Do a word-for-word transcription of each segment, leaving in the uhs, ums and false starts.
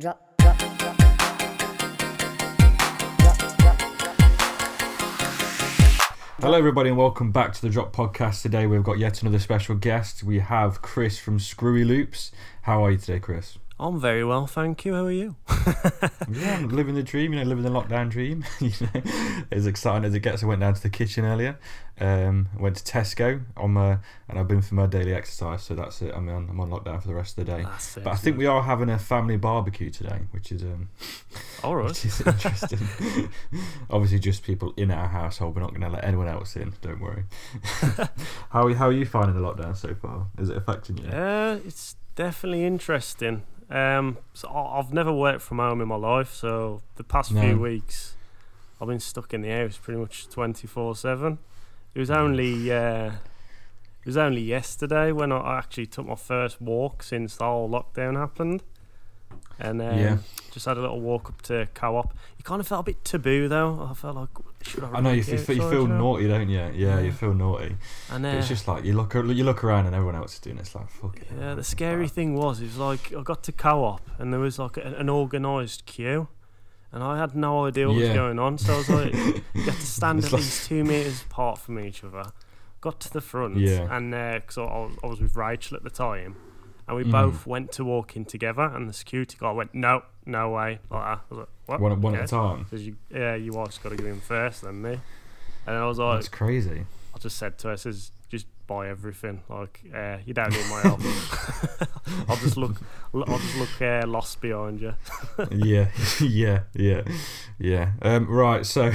Drop, drop, drop. Drop, drop, drop. Hello everybody and welcome back to The Drop Podcast. Today we've got yet another special guest. We have Chris from Screwy Loops. How are you today, Chris? I'm very well, thank you. How are you? Yeah, I'm living the dream, you know, living the lockdown dream. You know, as exciting as it gets. I went down to the kitchen earlier. Um, went to Tesco on my, and I've been for my daily exercise, so that's it. I'm on, I'm on lockdown for the rest of the day. That's but it, I think man. We are having a family barbecue today, which is um, all right. Which is interesting. Obviously, just people in our household. We're not going to let anyone else in. Don't worry. how are, how are you finding the lockdown so far? Is it affecting you? Uh, it's definitely interesting. Um, so I've never worked from home in my life, so the past no. few weeks I've been stuck in the house pretty much twenty-four seven. It was only uh, it was only yesterday when I actually took my first walk since the whole lockdown happened, and um, yeah. just had a little walk up to Co-op. You kind of felt a bit taboo though. I felt like should I? I know you, feel, outside, you feel you know? naughty, don't you? Yeah, yeah, you feel naughty. And uh, it's just like you look you look around and everyone else is doing it. It's like fuck it. Yeah, the scary bad. thing was it was like I got to Co-op and there was like an, an organised queue. And I had no idea what yeah. was going on, so I was like, you had to stand at like... least two metres apart from each other. Got to the front, yeah. and because uh, I, I was with Rachel at the time, and we mm. both went to walk in together, and the security guy went, no, no way, like that. I was like, what? One, one okay. at a time? You, yeah, you wife's got to go in first, then me. And I was like... That's crazy. I just said to her, I says, just buy everything, like, uh, you don't need my help. I'll just look I'll just look uh, lost behind you. yeah yeah yeah yeah um, right, so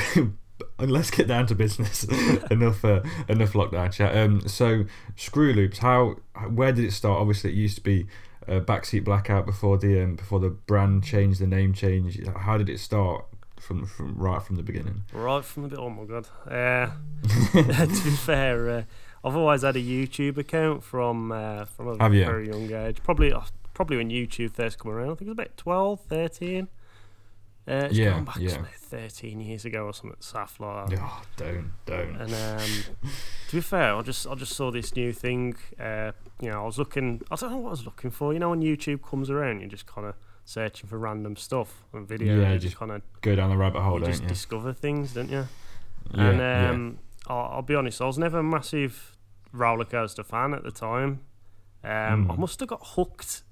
let's get down to business. enough uh, enough lockdown chat. Um, so Screwy Loops, how where did it start? Obviously it used to be uh, Backseat Blackout before the um, before the brand changed, the name change. How did it start? From, from right from the beginning. Right from the bit. Oh my god. Uh, to be fair, uh, I've always had a YouTube account from uh, from a Have very you? young age. Probably uh, probably when YouTube first came around. I think it was about twelve, thirteen. Uh, it's yeah, gone back yeah. to thirteen years ago or something. Saff like that. Oh, don't, don't. And um, to be fair, I just I just saw this new thing. Uh, you know, I was looking. I don't know what I was looking for. You know, when YouTube comes around, you just kind of. Searching for random stuff on video, yeah, you just, just kind of go down the rabbit hole. You just you? discover things, don't you? Yeah, and um, yeah. I'll, I'll be honest, I was never a massive roller coaster fan at the time. Um, mm. I must have got hooked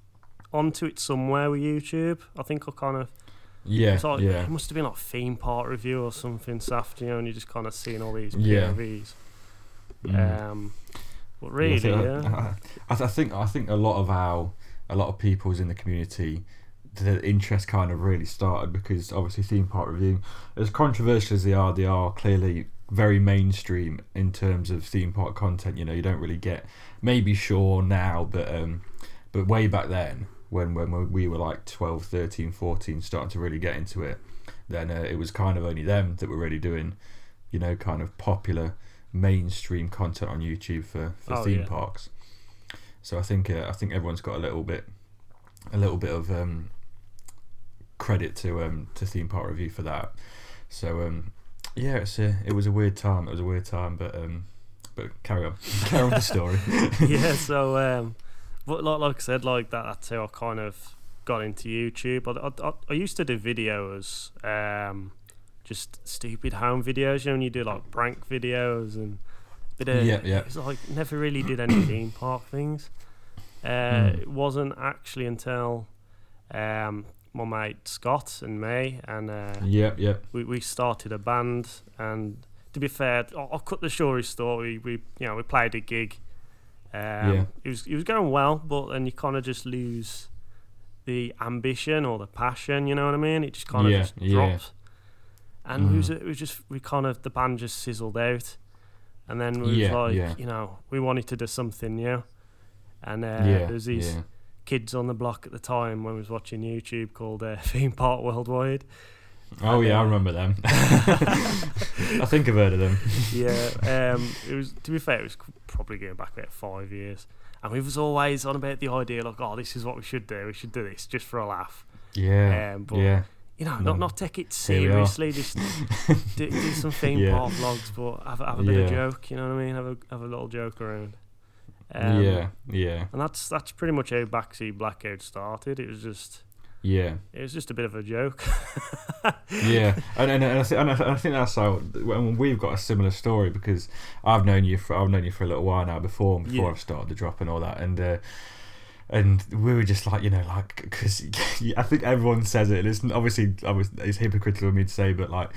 onto it somewhere with YouTube. I think I kind of yeah, like, yeah. It must have been like Theme Park Review or something. Saft, you know, and you're just kind of seeing all these P R Vs. Yeah. Um, but really, yeah, I think, yeah. I, I, I think I think a lot of our a lot of people's in the community. The interest kind of really started because obviously Theme Park Review, as controversial as they are, they are clearly very mainstream in terms of theme park content. You know, you don't really get maybe sure now, but um, but way back then when when we were like twelve, thirteen, fourteen, starting to really get into it, then uh, it was kind of only them that were really doing, you know, kind of popular mainstream content on YouTube for, for oh, theme yeah. parks. So I think uh, I think everyone's got a little bit a little bit of um. credit to um to Theme Park Review for that. So um yeah, it's a, it was a weird time. It was a weird time, but um but carry on, carry on the story. yeah. So um, but like like I said, like that that's how I kind of got into YouTube. I I, I used to do videos, um, just stupid home videos. You know, and you do like prank videos and but uh, yeah yeah. It's like never really did any theme park things. Uh, mm. It wasn't actually until um. my mate Scott and me and uh, yeah, yeah. We, we started a band, and to be fair, I'll, I'll cut the shorty story. We, we you know we played a gig. Um, yeah. It was it was going well, but then you kind of just lose the ambition or the passion. You know what I mean? It just kind of yeah, just drops. Yeah. And mm. it, was, it was just we kind of the band just sizzled out, and then we yeah, was like yeah. you know we wanted to do something new, and uh, yeah, there's these. Yeah. kids on the block at the time when we was watching YouTube called uh, Theme Park Worldwide. Oh and, yeah, I remember them. I think I've heard of them. Yeah, um, it was to be fair, it was probably going back about five years, and we was always on about the idea like, oh, this is what we should do. We should do this just for a laugh. Yeah, um, but yeah. you know, not not take it seriously. Just do, do some theme yeah. park vlogs, but have, have a bit yeah. of joke. You know what I mean? Have a have a little joke around. Um, yeah, yeah, and that's that's pretty much how Backseat Blackout started. It was just Yeah, it was just a bit of a joke. yeah, and and, and, I think, and I think that's how we've got a similar story, because I've known you for I've known you for a little while now before before yeah. I've started the drop and all that, and uh, and we were just like, you know, like, because I think everyone says it, and it's obviously I was it's hypocritical of me to say, but like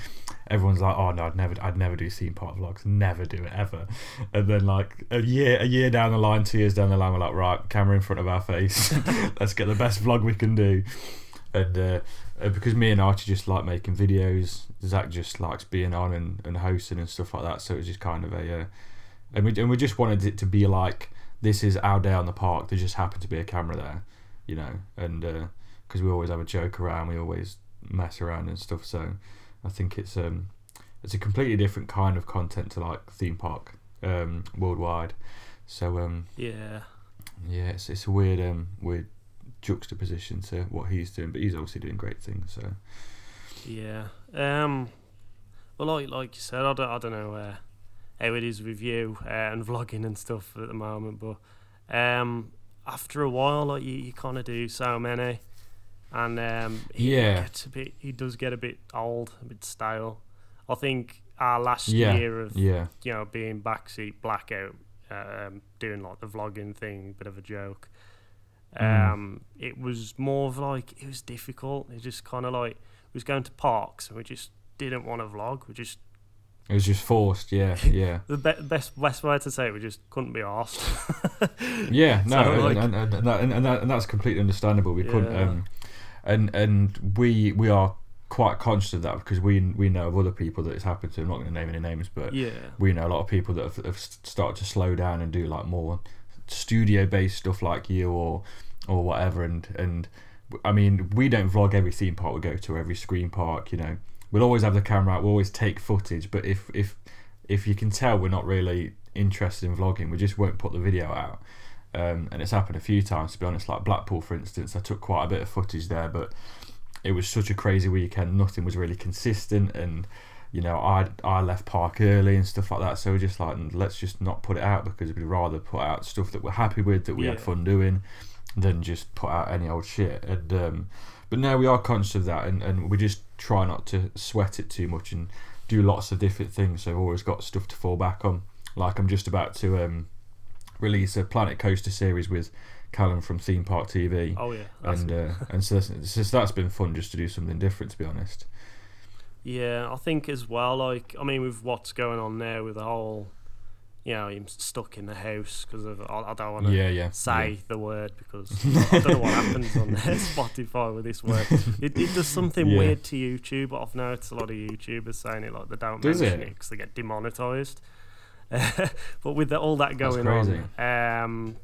everyone's like, oh no, I'd never I'd never do theme park vlogs, never do it ever, and then like a year a year down the line, two years down the line, we're like, right, camera in front of our face, let's get the best vlog we can do. And uh, because me and Archie just like making videos, Zach just likes being on and, and hosting and stuff like that. So it was just kind of a, uh, and we and we just wanted it to be like, this is our day on the park. There just happened to be a camera there, you know. And because uh, we always have a joke around, we always mess around and stuff. So I think it's um it's a completely different kind of content to like theme park um worldwide. So um yeah, yeah, it's it's a weird um weird. juxtaposition to what he's doing, but he's obviously doing great things. So yeah, um, well, like like you said, I don't I don't know uh, how it is with you uh, and vlogging and stuff at the moment, but um, after a while, like you, you kind of do so many, and um, he yeah, gets a bit he does get a bit old, a bit stale. I think our last yeah. year of yeah. you know being Backseat Blackout, um, doing like the vlogging thing, bit of a joke. Um, mm. It was more of like, it was difficult. It just kind of like, it was going to parks and we just didn't want to vlog. We just, it was just forced. Yeah. Yeah. the be- best, best way to say it, we just couldn't be arsed. yeah. No. So like, and, and, and, that, and, that, and that's completely understandable. We yeah. couldn't, um, and, and we, we are quite conscious of that, because we, we know of other people that it's happened to. I'm not going to name any names, but yeah. we know a lot of people that have, have started to slow down and do like more studio based stuff like you or, or whatever, and and I mean, we don't vlog every theme park we go to, every screen park, you know. We'll always have the camera out, we'll always take footage, but if if if you can tell we're not really interested in vlogging, we just won't put the video out. Um, and it's happened a few times, to be honest. Like Blackpool, for instance, I took quite a bit of footage there, but it was such a crazy weekend, nothing was really consistent, and you know, I I left park early and stuff like that, so we're just like, let's just not put it out, because we'd rather put out stuff that we're happy with, that we yeah. had fun doing, than just put out any old shit. And um, but no, we are conscious of that, and, and we just try not to sweat it too much and do lots of different things. So I've always got stuff to fall back on. Like I'm just about to um, release a Planet Coaster series with Callum from Theme Park T V. Oh yeah, and uh, and so that's, so that's been fun, just to do something different, to be honest. Yeah, I think as well, like, I mean, with what's going on there with the whole, you know, I'm stuck in the house because of, I, I don't want to yeah, yeah, say yeah. the word, because I don't know what happens on there, Spotify, with this word. It, it does something yeah. weird to YouTube. I've noticed a lot of YouTubers saying it, like, they don't does mention it because they get demonetised. But with the, all that going on, um,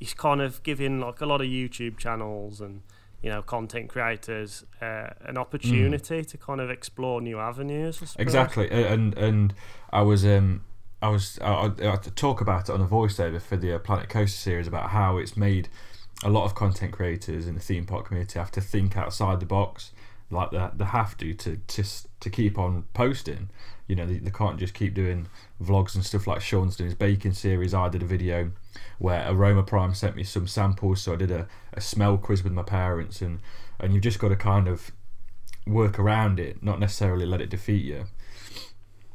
it's kind of giving, like, a lot of YouTube channels and, you know, content creators uh, an opportunity mm. to kind of explore new avenues. Exactly, and and I was um I was I, I had to talk about it on a voiceover for the Planet Coaster series, about how it's made a lot of content creators in the theme park community have to think outside the box, like they they have to to to to keep on posting. You know, they, they can't just keep doing vlogs and stuff like Sean's doing his baking series. I did a video where Aroma Prime sent me some samples, so I did a, a smell quiz with my parents, and, and you've just got to kind of work around it, not necessarily let it defeat you.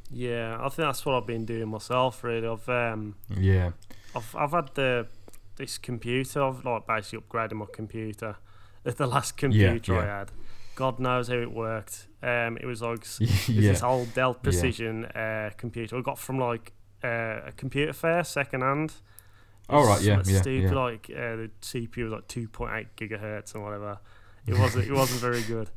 Yeah, I think that's what I've been doing myself, really. I've um, yeah, I've I've had the this computer. I've like basically upgraded my computer. The last computer yeah, yeah. I had, God knows how it worked. Um, it was like yeah. this old Dell Precision yeah. uh, computer I got from like uh, a computer fair second hand. All right, yeah, yeah, stupid, yeah. Like uh, the C P U was like two point eight gigahertz or whatever. It wasn't. It wasn't very good.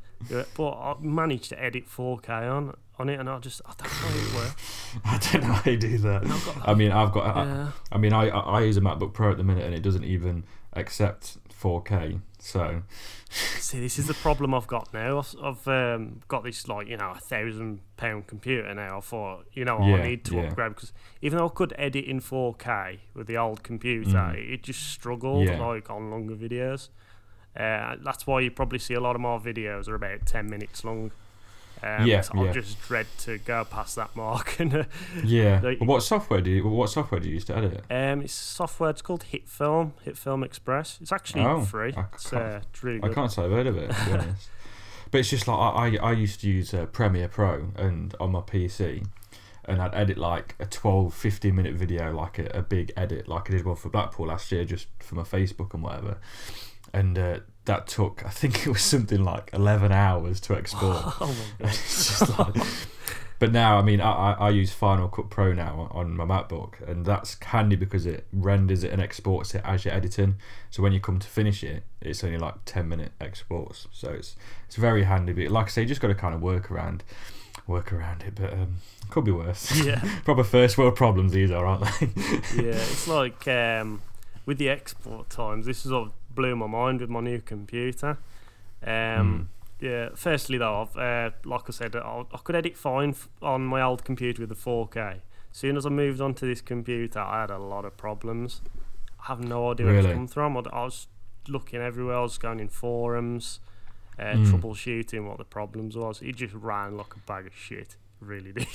But I managed to edit four K on on it, and I just I don't know how it works. I don't know how you do that. that. I mean, I've got. Yeah. I, I mean, I, I I use a MacBook Pro at the minute, and it doesn't even accept four K. So, see, this is the problem I've got now. I've, I've um, got this, like, you know, a thousand pound computer now. I thought, you know, yeah, I need to yeah. upgrade, because even though I could edit in four K with the old computer, mm. it just struggled yeah. like on longer videos. Uh, that's why you probably see a lot of my videos are about ten minutes long. Um, yeah, so I'll yeah. just dread to go past that mark. And, uh, yeah. Like, what software do you What software do you use to edit it? Um, it's software. It's called HitFilm. HitFilm Express. It's actually oh, free. I it's, uh, it's really good. I can't say I've heard of it, to be honest. But it's just like I, I, I used to use uh, Premiere Pro and on my P C, and I'd edit like a twelve, fifteen minute video, like a, a big edit, like I did one for Blackpool last year, just for my Facebook and whatever. And uh, that took, I think it was something like eleven hours to export. Oh my God. It's just like, but now, I mean, I, I use Final Cut Pro now on my MacBook, and that's handy because it renders it and exports it as you're editing. So when you come to finish it, it's only like ten minute exports. So it's it's very handy. But like I say, you just got to kind of work around, work around it. But um, could be worse. Yeah. Proper first world problems these are, aren't they? Yeah, it's like um, with the export times, this is all. Blew my mind with my new computer. Um, mm. Yeah. Firstly, though, I've, uh, like I said, I, I could edit fine f- on my old computer with the four K. As soon as I moved on to this computer, I had a lot of problems. I have no idea really? where it's come from. I, I was looking everywhere. I was going in forums, uh, mm. troubleshooting what the problems was. It just ran like a bag of shit. Really did.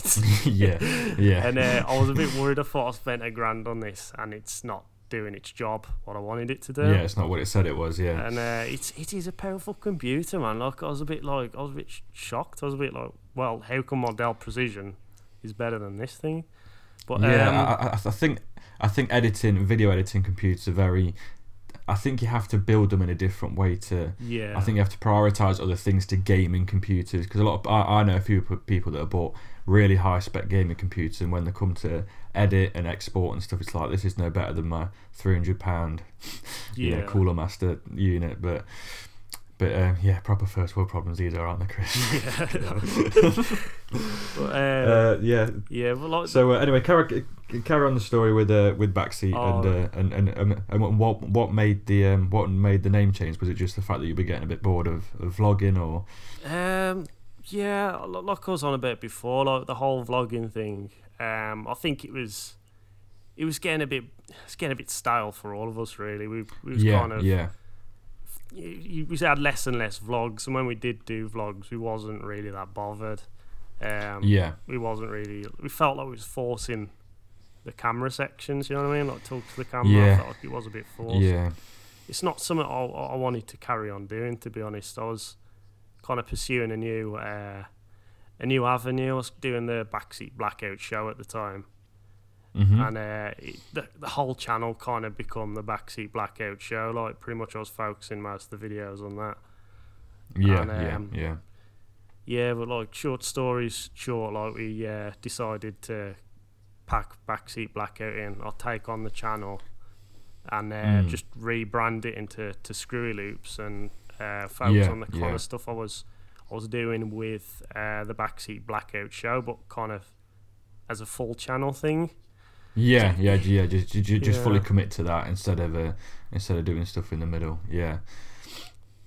yeah, yeah. And uh, I was a bit worried. I thought I spent a grand on this, and it's not doing its job what I wanted it to do. Yeah, it's not what it said it was. Yeah, and uh, it's it is a powerful computer, man. Like I was a bit like I was a bit shocked. I was a bit like, well, how come my Dell Precision is better than this thing? But yeah, um, I, I, I think I think editing, video editing computers are very. I think you have to build them in a different way to. Yeah. I think you have to prioritize other things to gaming computers, because a lot of I, I know a few people that have bought really high spec gaming computers, and when they come to edit and export and stuff, it's like, this is no better than my three hundred pound yeah. you know, Cooler Master unit. But but um, yeah, proper first world problems these are, aren't they, Chris? Yeah. But, uh, uh, yeah. Yeah. Well, like, so uh, anyway, carry, carry on the story with uh, with Backseat oh, and, uh, and and and and what what made the um, what made the name change? Was it just the fact that you were getting a bit bored of, of vlogging, or? Um. Yeah. Like I was on a bit before, like the whole vlogging thing. Um. I think it was, it was getting a bit, it's getting a bit stale for all of us. Really, we we was yeah, kind of yeah. We had less and less vlogs, and when we did do vlogs, we wasn't really that bothered. Um, yeah, we wasn't really. We felt like we was forcing the camera sections. You know what I mean? Like talk to the camera. Yeah. I felt like it was a bit forced. Yeah, it's not something I, I wanted to carry on doing. To be honest, I was kind of pursuing a new, uh, a new avenue. I was doing the Backseat Blackout Show at the time, mm-hmm. and uh, it, the, the whole channel kind of become the Backseat Blackout Show. Like pretty much, I was focusing most of the videos on that. Yeah, and, um, yeah, yeah. Yeah, but like short stories short, like we uh, decided to pack Backseat Blackout in, or take on the channel, and uh, mm. just rebrand it into to Screwy Loops, and uh, focus yeah, on the kind yeah. of stuff I was I was doing with uh, the Backseat Blackout Show, but kind of as a full channel thing. Yeah, yeah, yeah. Just just, just yeah. fully commit to that instead of uh, instead of doing stuff in the middle. Yeah.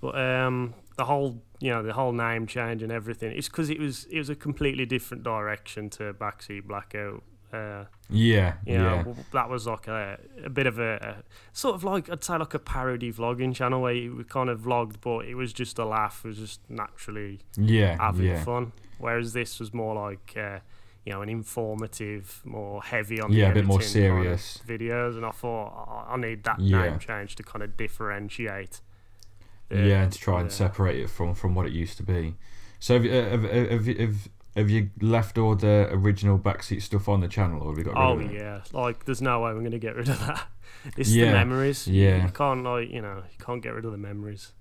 But um. The whole, you know, the whole name change and everything. It's because it was, it was a completely different direction to Backseat Blackout. Uh, yeah, you know, yeah. That was like a, a bit of a, a sort of like, I'd say like a parody vlogging channel where we kind of vlogged, but it was just a laugh. It was just naturally yeah, having yeah. fun. Whereas this was more like, uh, you know, an informative, more heavy on the yeah, a bit more serious kind of videos. And I thought I, I need that yeah. name change to kind of differentiate. Yeah, yeah, and to try and yeah. separate it from, from what it used to be. So have, have, have, have, have you left all the original Backseat stuff on the channel, or have you got rid oh, of it? Oh yeah, like there's no way we're going to get rid of that. It's yeah. the memories. Yeah. You can't, like, you know, you can't get rid of the memories.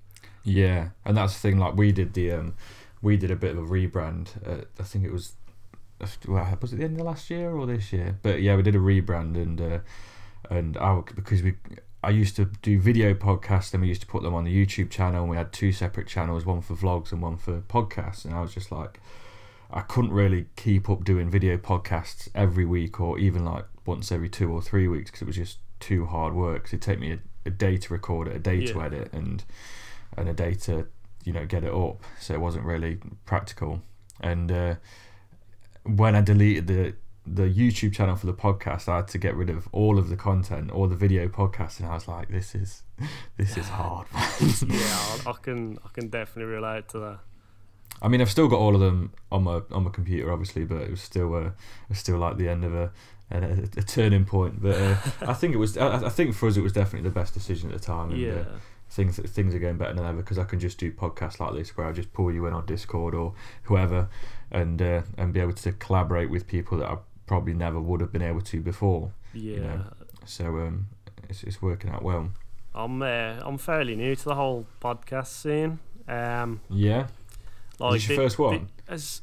Yeah, and that's the thing, like we did the um, we did a bit of a rebrand. Uh, I think it was, well, was it the end of last year or this year? But yeah, we did a rebrand, and uh, and I, because we I used to do video podcasts, and we used to put them on the YouTube channel, and we had two separate channels, one for vlogs and one for podcasts. And I was just like, I couldn't really keep up doing video podcasts every week, or even like once every two or three weeks, because it was just too hard work. Cause it'd take me a, a day to record it, a day yeah. to edit, and and a day to, you know, get it up. So it wasn't really practical. And uh, when I deleted the the YouTube channel for the podcast, I had to get rid of all of the content, all the video podcasts, and I was like, this is this is hard, man. Yeah, I can I can definitely relate to that. I mean, I've still got all of them on my on my computer, obviously, but it was still uh, it was still like the end of a a, a turning point. But uh, I think it was. I, I think for us, it was definitely the best decision at the time. And, yeah. Uh, Things things are going better than ever because I can just do podcasts like this where I just pull you in on Discord or whoever, and uh, and be able to collaborate with people that I probably never would have been able to before. Yeah. You know? So um, it's it's working out well. I'm uh, I'm fairly new to the whole podcast scene. Um, yeah. Like Is this your the, first one? The, as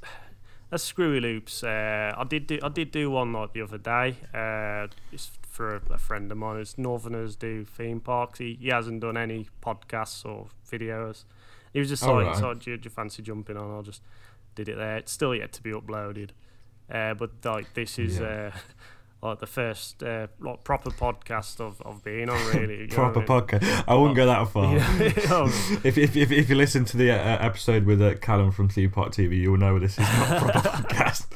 as Screwy Loops, uh, I did do I did do one like the other day. Uh, it's for a, a friend of mine, it's Northerners Do Theme Parks. He, he hasn't done any podcasts or videos. He was just like, right. so, do, do you fancy jumping on? I just did it there. It's still yet to be uploaded. Uh, but like this is yeah. uh, like the first uh, like proper podcast I've, I've been on, really. proper podcast. I, mean? I wouldn't go that far. if, if if if you listen to the uh, episode with uh, Callum from Theme Park T V, you'll know this is not a proper podcast.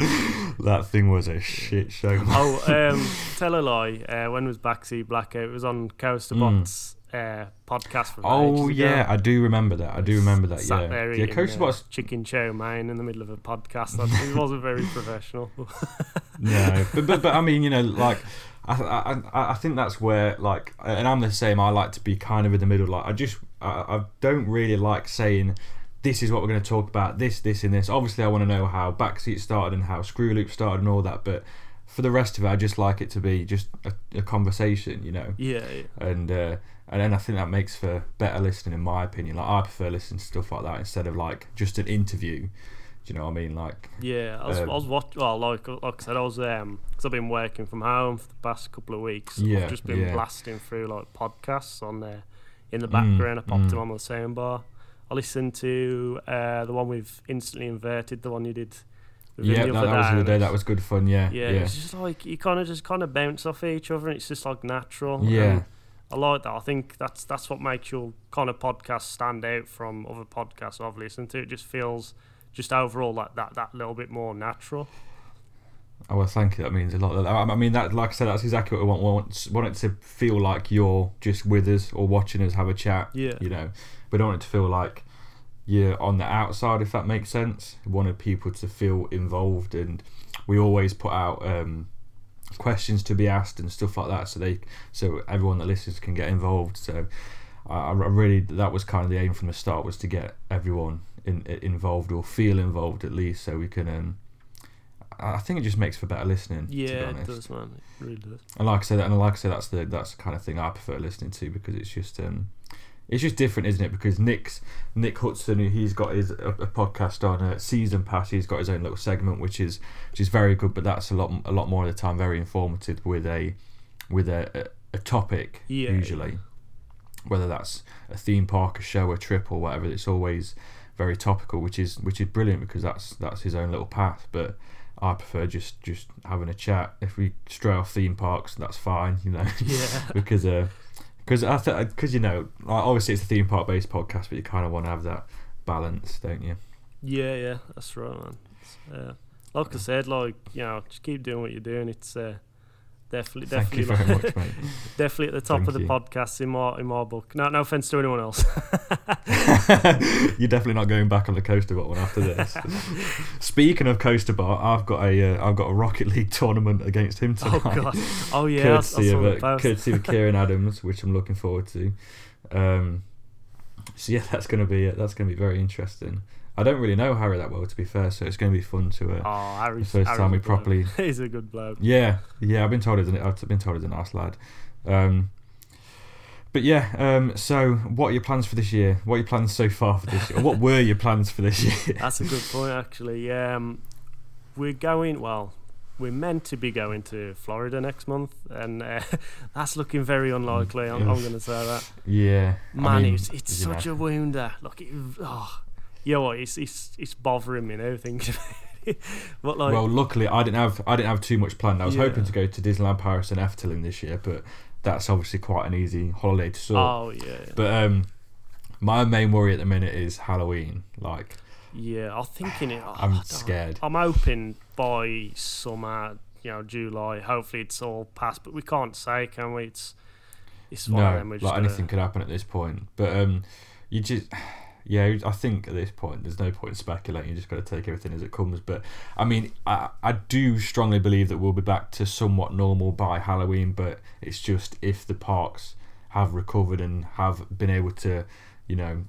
That thing was a shit show. Oh, um, tell a lie. Uh, when was Backseat Blackout? It was on Coaster Bots mm. uh, podcast. From oh, yeah. Ago. I do remember that. I do remember that. Sat yeah. there yeah, eating, Coaster uh, Bots. Chicken chow mein in the middle of a podcast. It wasn't very professional. No. But, but, but I mean, you know, like, I, I, I think that's where, like, and I'm the same. I like to be kind of in the middle. Like, I just, I, I don't really like saying, this is what we're going to talk about, this, this, and this. Obviously, I want to know how Backseat started and how Screw Loop started and all that, but for the rest of it, I just like it to be just a, a conversation, you know? Yeah. yeah. And uh, and then I think that makes for better listening, in my opinion. Like, I prefer listening to stuff like that instead of, like, just an interview. Do you know what I mean? Like... Yeah, I was, um, I was watching... Well, like, like I said, I was... Um, because I've been working from home for the past couple of weeks. Yeah, I've just been yeah. blasting through, like, podcasts on there in the background. Mm, I popped mm. them on the soundbar. I listened to uh, the one we've instantly inverted, the one you did. Yeah, no, that was the day. That was good fun. Yeah, yeah. yeah. It's just like you kind of just kind of bounce off each other, and it's just like natural. Yeah, and I like that. I think that's that's what makes your kind of podcast stand out from other podcasts I've listened to. It just feels just overall like that that little bit more natural. Oh well, thank you. That means a lot. I mean, that like I said, that's exactly what we want. We want, we want it to feel like you're just with us or watching us have a chat. Yeah, you know. We don't want it to feel like you're on the outside, if that makes sense. We wanted people to feel involved, and we always put out um, questions to be asked and stuff like that, so they, so everyone that listens can get involved. So I, I really, that was kind of the aim from the start, was to get everyone in, involved or feel involved at least, so we can. Um, I think it just makes for better listening. Yeah, to be it does, man. It really does. And like I said, and like I said, that's the that's the kind of thing I prefer listening to, because it's just. Um, It's just different, isn't it? Because Nick's Nick Hudson, he's got his a, a podcast on a season pass. He's got his own little segment, which is which is very good. But that's a lot a lot more of the time very informative with a with a a topic yeah. usually, whether that's a theme park, a show, a trip, or whatever. It's always very topical, which is which is brilliant because that's that's his own little path. But I prefer just, just having a chat. If we stray off theme parks, that's fine, you know. Yeah. because. Uh, Because I th- cause, you know, obviously it's a theme park based podcast, but you kind of want to have that balance, don't you? Yeah, yeah, that's right, man. Uh, like yeah. I said, like you know, just keep doing what you're doing. It's uh, definitely, definitely, Thank you like, very much, mate. definitely at the top Thank of the you. podcast in my in my book. No, no offense to anyone else. You're definitely not going back on the Coaster Bot one after this. Speaking of Coaster Bot, I've got a uh, I've got a Rocket League tournament against him tonight. Oh god! Oh yeah, courtesy I, I saw of uh, courtesy of Kieran Adams, which I'm looking forward to. Um, so yeah, that's gonna be uh, that's gonna be very interesting. I don't really know Harry that well, to be fair, so it's going to be fun to. Uh, oh, Harry's the first Harry's time we properly. He's a good bloke. Yeah, yeah. I've been told he's an. I've been told he's a nice lad. Um, but yeah. Um, so, what are your plans for this year? What are your plans so far for this year? Or what were your plans for this year? That's a good point, actually. Um, we're going. Well, we're meant to be going to Florida next month, and uh, that's looking very unlikely. I'm, I'm going to say that. Yeah. Man, I mean, it's it's such know. a wounder. Like it. Oh. Yeah, well, it's it's it's bothering me now thinking about it. But like, well, luckily I didn't have I didn't have too much planned. I was yeah. hoping to go to Disneyland Paris and Efteling this year, but that's obviously quite an easy holiday to sort. Oh yeah. yeah. But um, my main worry at the minute is Halloween. Like, yeah, I'm thinking it. Oh, I'm scared. I'm hoping by summer, you know, July. Hopefully it's all past, but we can't say, can we? It's it's one no, of them. We're just like gonna... anything could happen at this point. But um, you just. yeah, I think at this point there's no point in speculating. You just got to take everything as it comes. But I mean, I, I do strongly believe that we'll be back to somewhat normal by Halloween. But it's just if the parks have recovered and have been able to, you know,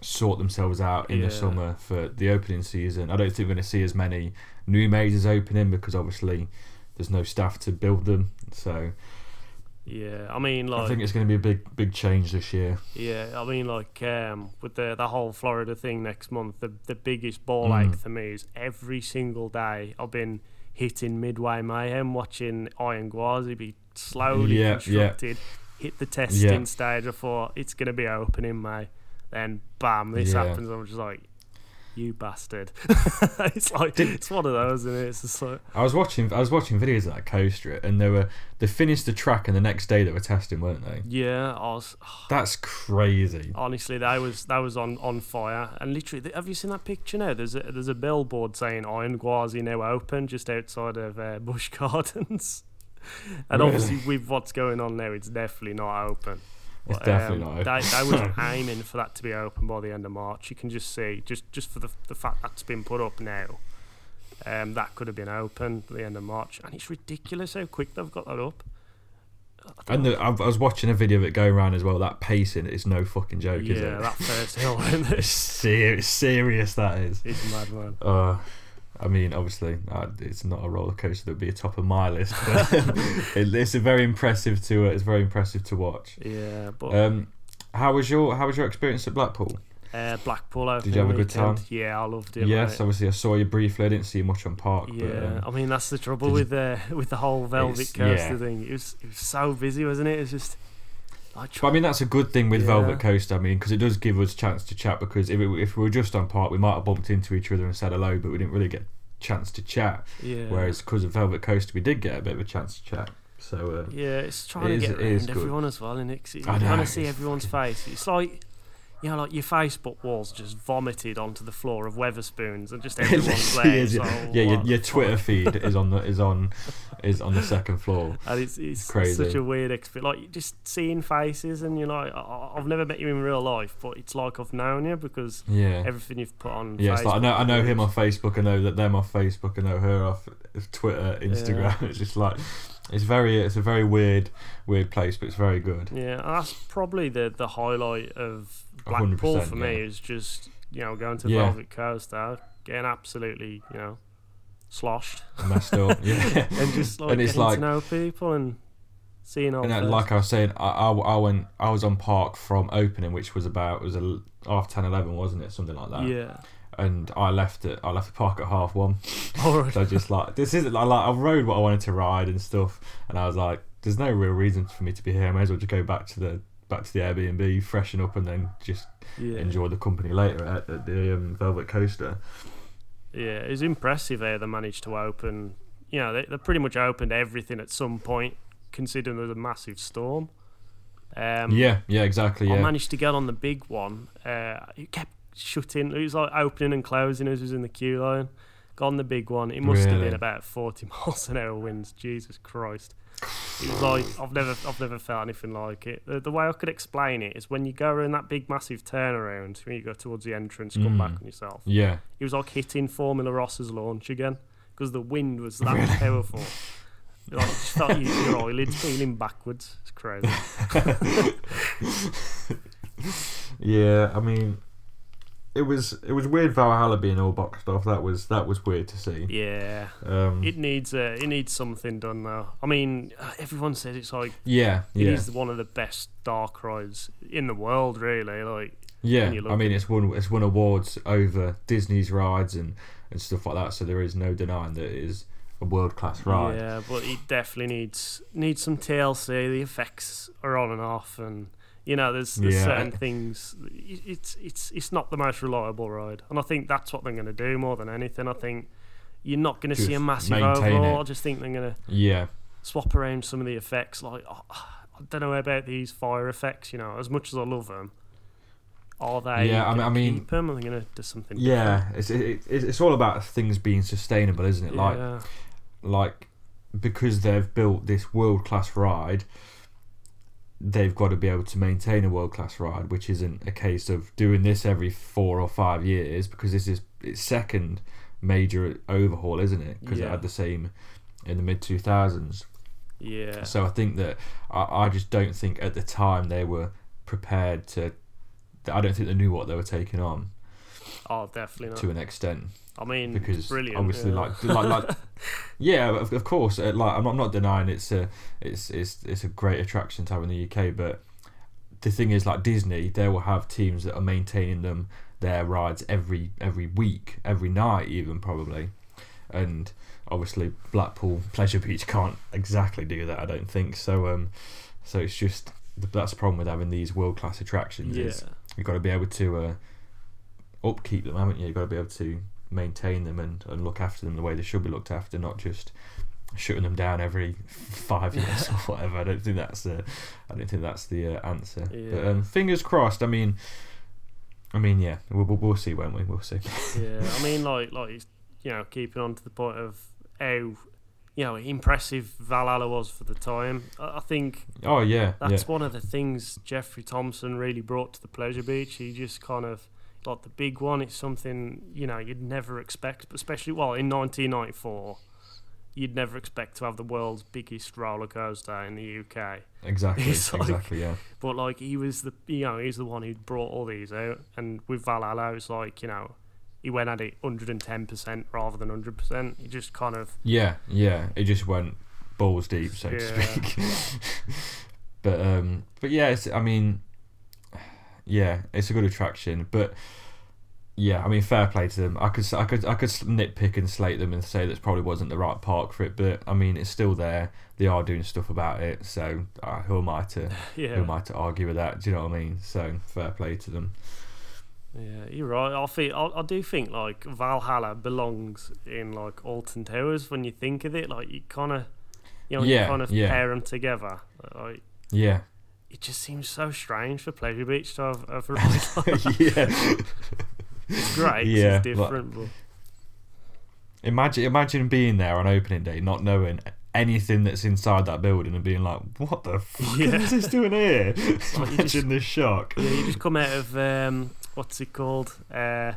sort themselves out in yeah. the summer for the opening season. I don't think we're going to see as many new mazes opening because obviously there's no staff to build them. So. Yeah, I mean, like I think it's going to be a big, big change this year. Yeah, I mean, like um, with the the whole Florida thing next month, the the biggest ball mm. ache for me is every single day I've been hitting Midway Mayhem, watching Iron Gwazi be slowly yeah, constructed, yeah. hit the testing yeah. stage. I thought it's going to be open in May, then bam, this yeah. happens. I'm just like, you bastard! It's like Did, it's one of those, isn't it? It's just like I was watching, I was watching videos of that coaster, and they were they finished the track, and the next day they were testing, weren't they? Yeah, I was. Oh, that's crazy. Honestly, that was that was on, on fire, and literally, have you seen that picture now? There's a, there's a billboard saying Iron Gwazi now open just outside of uh, Bush Gardens, and really? Obviously with what's going on now, it's definitely not open. It's but, definitely um, not. They, they were aiming for that to be open by the end of March. You can just see, just just for the the fact that's been put up now, um, that could have been open at the end of March. And it's ridiculous how quick they've got that up. I and the, I was watching a video of it going around as well. That pacing is no fucking joke, yeah, is it? Yeah, that first hill. It's serious, serious, that is. It's mad, man. Uh, I mean, obviously, uh, it's not a roller coaster that would be a top of my list, but it, it's a very impressive to uh, it's very impressive to watch. Yeah, but um, how was your how was your experience at Blackpool? Uh, Blackpool, I did you have weekend. a good time? Yeah, I loved it. Yes, mate. Obviously, I saw you briefly. I didn't see you much on park. Yeah, but, um, I mean that's the trouble with the uh, with the whole Velvet Coaster yeah. thing. It was it was so busy, wasn't it? It was just. I, but, I mean that's a good thing with yeah. Velvet Coast, I mean, because it does give us a chance to chat, because if, it, if we were just on park we might have bumped into each other and said hello, but we didn't really get a chance to chat, yeah. whereas because of Velvet Coast we did get a bit of a chance to chat. So uh, yeah, it's trying it to is, get around everyone good. As well, and it's, you kind of see everyone's face. It's like, you know, like your Facebook walls just vomited onto the floor of Weatherspoons, and just everyone's there. So, yeah, your, your Twitter feed is on the is on is on the second floor. And it's it's, it's crazy. Such a weird experience. Like just seeing faces, and you're like, I, I've never met you in real life, but it's like I've known you because yeah. everything you've put on. Yeah, Facebook. It's like I know I know him on Facebook, I know that them on Facebook, I know her off Twitter, Instagram. Yeah. It's just like. It's very, it's a very weird, weird place, but it's very good. Yeah, and that's probably the, the highlight of Blackpool for me yeah. is just, you know, going to the yeah. Velvet Coaster, getting absolutely, you know, sloshed, messed up, yeah, and just like and it's getting like, to know people and seeing all. And that, like I was saying, I, I, I went, I was on park from opening, which was about it was a half ten, eleven, wasn't it, something like that? Yeah. And I left it. I left the park at half one. Oh, right. So I just like this isn't like I rode what I wanted to ride and stuff. And I was like, there's no real reason for me to be here. I may as well just go back to the back to the Airbnb, freshen up, and then just yeah. enjoy the company later at the, the um, Velvet Coaster. Yeah, it's impressive how they managed to open. You know, they, they pretty much opened everything at some point, considering there was a massive storm. Um, yeah, yeah, exactly. I yeah. managed to get on the big one. Uh, it kept. Shutting, it was like opening and closing as it was in the queue line. Got on the big one, it must really? have been about forty miles an hour winds. Jesus Christ, it was like I've never, I've never felt anything like it. The, the way I could explain it is when you go around that big, massive turnaround, when you go towards the entrance, come mm. back on yourself. Yeah, it was like hitting Formula Ross's launch again because the wind was that really? powerful. Like, just felt you, your eyelids peeling backwards. It's crazy. Yeah, I mean. It was it was weird Valhalla being all boxed off. That was that was weird to see. Yeah, um, it needs uh, it needs something done though. I mean, everyone says it's like yeah, it yeah. is one of the best dark rides in the world, really. Like yeah, I mean it's won it's won awards over Disney's rides and, and stuff like that. So there is no denying that it is a world class ride. Yeah, but it definitely needs needs some T L C. The effects are on and off and. You know, there's, there's yeah. certain things. It's it's it's not the most reliable ride, and I think that's what they're going to do more than anything. I think you're not going to see a massive overhaul. It. I just think they're going to yeah swap around some of the effects. Like oh, I don't know about these fire effects. You know, as much as I love them, are they? Yeah, I mean, I mean, keep them? Or are they going to do something? Yeah, different? it's it, it's it's all about things being sustainable, isn't it? Like yeah. like because they've built this world class ride. they've got to be able to maintain a world-class ride, which isn't a case of doing this every four or five years, because this is its second major overhaul, isn't it? Because yeah. it had the same in the mid two thousands. Yeah. So I think that I, I just don't think at the time they were prepared to... I don't think they knew what they were taking on. Oh, definitely not. To an extent. I mean, because brilliant, obviously, yeah. like, like, like, yeah, of, of course. Uh, like, I'm, I'm not denying it's a, it's, it's, it's a great attraction to have in the U K. But the thing is, like Disney, they will have teams that are maintaining them their rides every, every week, every night, even probably. And obviously, Blackpool Pleasure Beach can't exactly do that, I don't think. So, um, so it's just that's the problem with having these world class attractions. Yeah. Is you've got to be able to uh, upkeep them, haven't you? You've got to be able to maintain them and, and look after them the way they should be looked after, not just shutting them down every five years or whatever. I don't think that's the, I don't think that's the uh, answer. Yeah. But um, fingers crossed. I mean, I mean, yeah, we'll we'll see, won't we? We'll see. Yeah, I mean, like like you know, keeping on to the point of how you know impressive Valhalla was for the time. I, I think. Oh yeah, that's yeah. one of the things Jeffrey Thompson really brought to the Pleasure Beach. He just kind of. Like the big one, it's something you know you'd never expect, especially well in nineteen ninety-four, you'd never expect to have the world's biggest roller coaster in the U K. Exactly, like, exactly, yeah. But like he was the you know he's the one who brought all these out, and with Valhalla, it's like you know he went at it one hundred ten percent rather than one hundred percent. He just kind of yeah, yeah, it just went balls deep, so yeah. to speak. but um, but yeah, it's, I mean. Yeah, it's a good attraction, but yeah, I mean, fair play to them. I could, I could, I could nitpick and slate them and say that probably wasn't the right park for it, but I mean, it's still there. They are doing stuff about it, so uh, who am I to, yeah. who am I to argue with that? Do you know what I mean? So fair play to them. Yeah, you're right. I think I, I do think like Valhalla belongs in like Alton Towers when you think of it. Like you kind of, you know, yeah, you kind of yeah. pair them together. Like, yeah. It just seems so strange for Pleasure Beach to have, have a ride like that. Yeah. It's great, yeah, it's different. But imagine, imagine being there on opening day, not knowing anything that's inside that building and being like, what the fuck yeah. is this doing here? Like imagine the shock. Yeah, you just come out of, um, what's it called? Uh,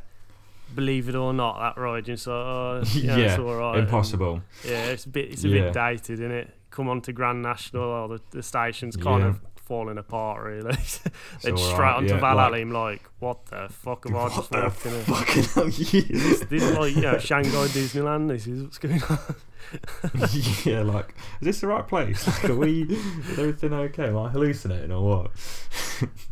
Believe It or Not, that ride. And so, oh, you know, yeah, it's all right. Impossible. And, yeah, it's a bit, it's a yeah. bit dated, isn't it? Come on to Grand National, or the, the station's kind yeah. of falling apart really. Then straight right, onto yeah, Valhalla, like, I'm like, what the fuck am I just walking in? Fucking hell, yeah. This, this is like, you know, Shanghai Disneyland, this is what's going on. Yeah, like, is this the right place? Like, are we, is everything okay? Am I hallucinating or what?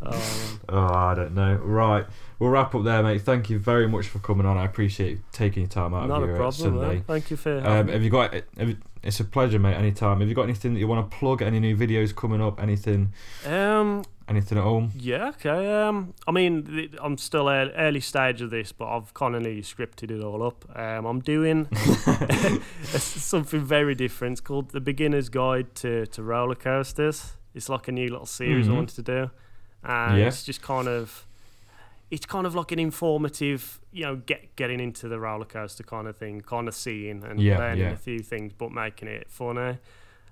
um, oh, I don't know. Right, we'll wrap up there, mate. Thank you very much for coming on. I appreciate you taking your time out not of your problem, Sunday. Man. Thank you for um, have you got have you, it's a pleasure, mate. Anytime. Have you got anything that you want to plug? Any new videos coming up? Anything? Um, anything at all? Yeah. Okay. Um, I mean, I'm still early, early stage of this, but I've kind of nearly scripted it all up. Um, I'm doing something very different. It's called The Beginner's Guide to, to Roller Coasters. It's like a new little series mm-hmm. I wanted to do, and yeah. it's just kind of, it's kind of like an informative, you know, get getting into the roller coaster kind of thing, kind of seeing and yeah, learning yeah. a few things, but making it funny.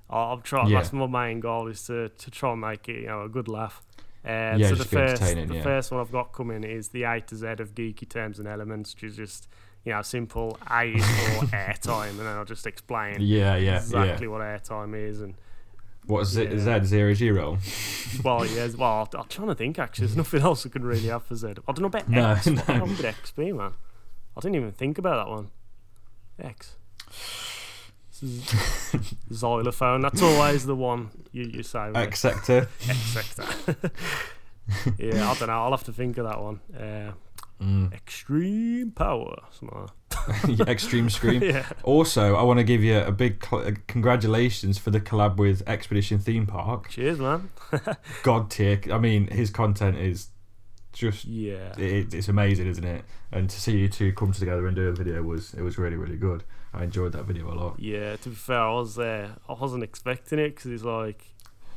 I'm trying. Yeah. That's my main goal, is to, to try and make it, you know, a good laugh. Uh, yeah, so the first the yeah. first one I've got coming is the A to Z of geeky terms and elements, which is just, you know, simple A is for airtime, and then I'll just explain yeah, yeah, exactly yeah. what airtime is and. What is it? Is that zero zero? Well, yeah. Well, I'm trying to think. Actually, there's nothing else I could really have for Z. I don't know about no, X. No. What the hell would X be, man? I didn't even think about that one. X. Xylophone. That's always the one you you say. X sector. X sector. Yeah, I don't know. I'll have to think of that one. Uh, Mm. Extreme power, yeah, extreme scream. Yeah. Also, I want to give you a big cl- uh, congratulations for the collab with Expedition Theme Park. Cheers, man. God tier. I mean, his content is just yeah, it, it's amazing, isn't it? And to see you two come together and do a video was it was really really good. I enjoyed that video a lot. Yeah, to be fair, I was there. Uh, I wasn't expecting it because it's like.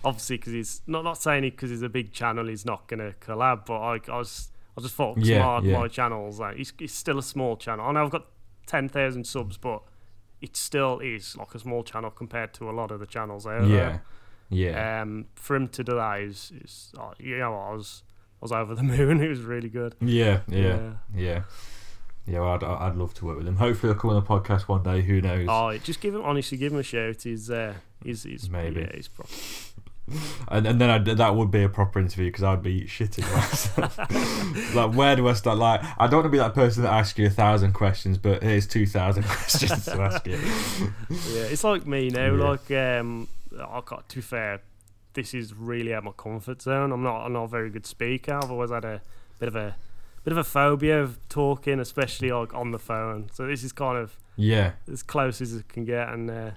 Obviously, because he's not not saying it because he's a big channel, he's not gonna collab. But I, I was. I just thought yeah, smart yeah. my channel's like it's, it's still a small channel. I know I've got ten thousand subs, but it still is like a small channel compared to a lot of the channels out yeah. there. Yeah. Um, for him to do that is, is you know, I was I was over the moon. It was really good. Yeah, yeah, yeah, yeah. yeah well, I'd I'd love to work with him. Hopefully, I'll come on the podcast one day. Who knows? Oh, just give him honestly, give him a shout. He's uh, he's he's maybe yeah, he's probably. And, and then I'd, that would be a proper interview because I'd be shitting myself. Like, where do I start? Like, I don't want to be that person that asks you a thousand questions, but here's two thousand questions to ask you. Yeah, it's like me now. Yeah. Like, um, I got to be fair. This is really out of my comfort zone. I'm not. I'm not a very good speaker. I've always had a bit of a bit of a phobia of talking, especially like on the phone. So this is kind of yeah, as close as it can get, and. Uh,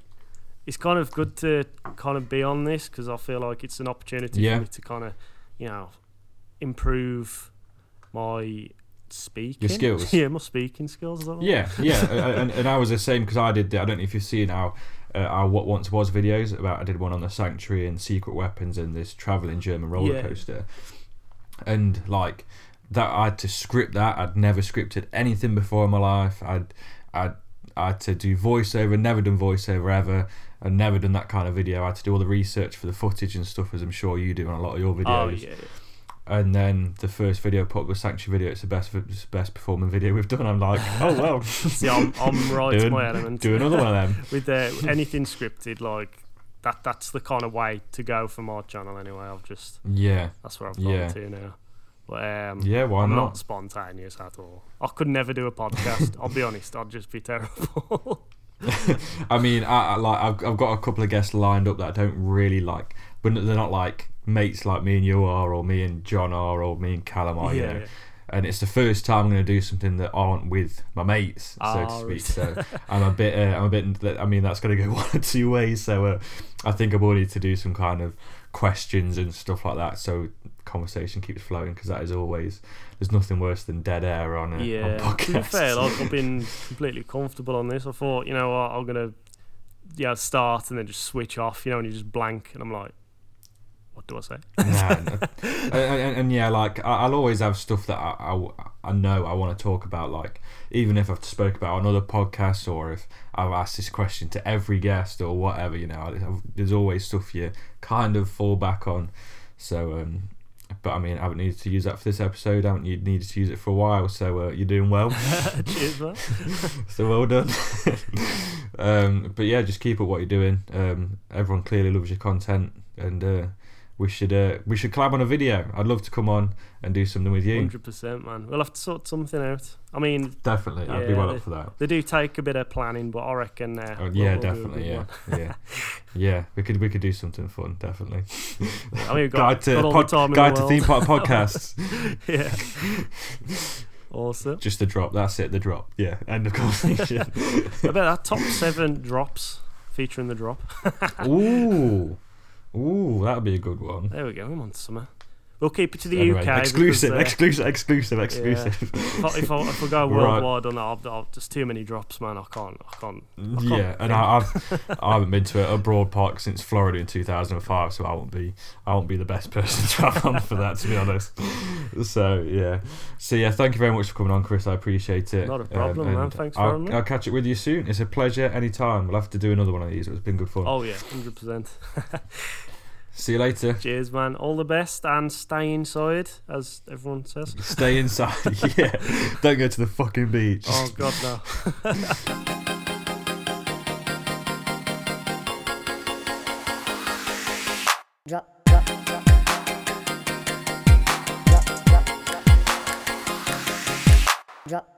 It's kind of good to kind of be on this because I feel like it's an opportunity yeah. for me to kind of, you know, improve my speaking. Your skills. Yeah, my speaking skills. Is that yeah, right? yeah. and, and I was the same because I did, I don't know if you've seen our, uh, our What Once Was videos. About I did one on the Sanctuary and Secret Weapons and this travelling German roller yeah. coaster. And like that, I had to script that. I'd never scripted anything before in my life. I'd, I'd, I had to do voiceover, never done voiceover ever. I've never done that kind of video. I had to do all the research for the footage and stuff, as I'm sure you do on a lot of your videos. Oh, yeah. And then the first video I put up was Sanctuary video. It's the best best performing video we've done. I'm like, oh, well. See, I'm, I'm right doing, to my element. Do another one of them. With uh, anything scripted, like, that. that's the kind of way to go for my channel anyway. I've just... Yeah. That's where I've gone yeah. to now. But, um, yeah, why I'm not? not spontaneous at all. I could never do a podcast. I'll be honest, I'd just be terrible. I mean, I, I like I've, I've got a couple of guests lined up that I don't really like, but they're not like mates like me and you are, or me and John are, or me and Callum are. Yeah. You know, and it's the first time I'm going to do something that aren't with my mates, so oh, to speak. So I'm a bit, uh, I'm a bit. I mean, that's going to go one or two ways. So uh, I think I will need to do some kind of questions and stuff like that, so conversation keeps flowing, because that is always, there's nothing worse than dead air on a yeah. on podcast. To be fair, like, I've been completely comfortable on this. I thought, you know what, I'm gonna yeah start and then just switch off, you know, and you just blank, and I'm like, what do I say? Nah, no. and, and, and yeah, like I'll always have stuff that I, I, I know I want to talk about, like even if I've spoke about on other podcasts or if I've asked this question to every guest or whatever, you know, I've, there's always stuff you kind of fall back on. So, um, but I mean, I haven't needed to use that for this episode. I haven't needed to use it for a while. So uh, you're doing well. Cheers, man. So well done. um, but yeah, just keep up what you're doing. Um, everyone clearly loves your content, and uh, we should uh, we should collab on a video. I'd love to come on and do something with you. one hundred percent, man. We'll have to sort something out. I mean, definitely. Yeah, I'd be well they, up for that. They do take a bit of planning, but I reckon. Uh, oh, yeah, we'll, definitely. We'll yeah, yeah, yeah. We could we could do something fun, definitely. I mean, we've got, guide to got all pod, the time guide in the to world. Theme Park podcasts. Yeah. Awesome. Just the drop. That's it. The drop. Yeah. End of conversation. I bet that top seven drops featuring the drop. Ooh, ooh, that'd be a good one. There we go. I'm on summer. We'll keep it to the anyway, U K. Exclusive, because, uh, exclusive, exclusive, exclusive, yeah. if, I, if I go worldwide right. on that, I've, I've just too many drops, man. I can't, I can't. I can't yeah, think. and I, I've I haven't been to a broad park since Florida in two thousand five, so I won't be I won't be the best person to have on for that, to be honest. So yeah, so yeah, thank you very much for coming on, Chris. I appreciate it. Not a problem, um, man. Thanks for I'll, having me. I'll catch up with you soon. It's a pleasure. Anytime. We'll have to do another one of these. It's been good fun. Oh yeah, hundred percent. See you later. Cheers, man. All the best, and stay inside, as everyone says. Stay inside, yeah. Don't go to the fucking beach. Oh, God, no. Drop, drop, drop. Drop, drop, drop. Drop.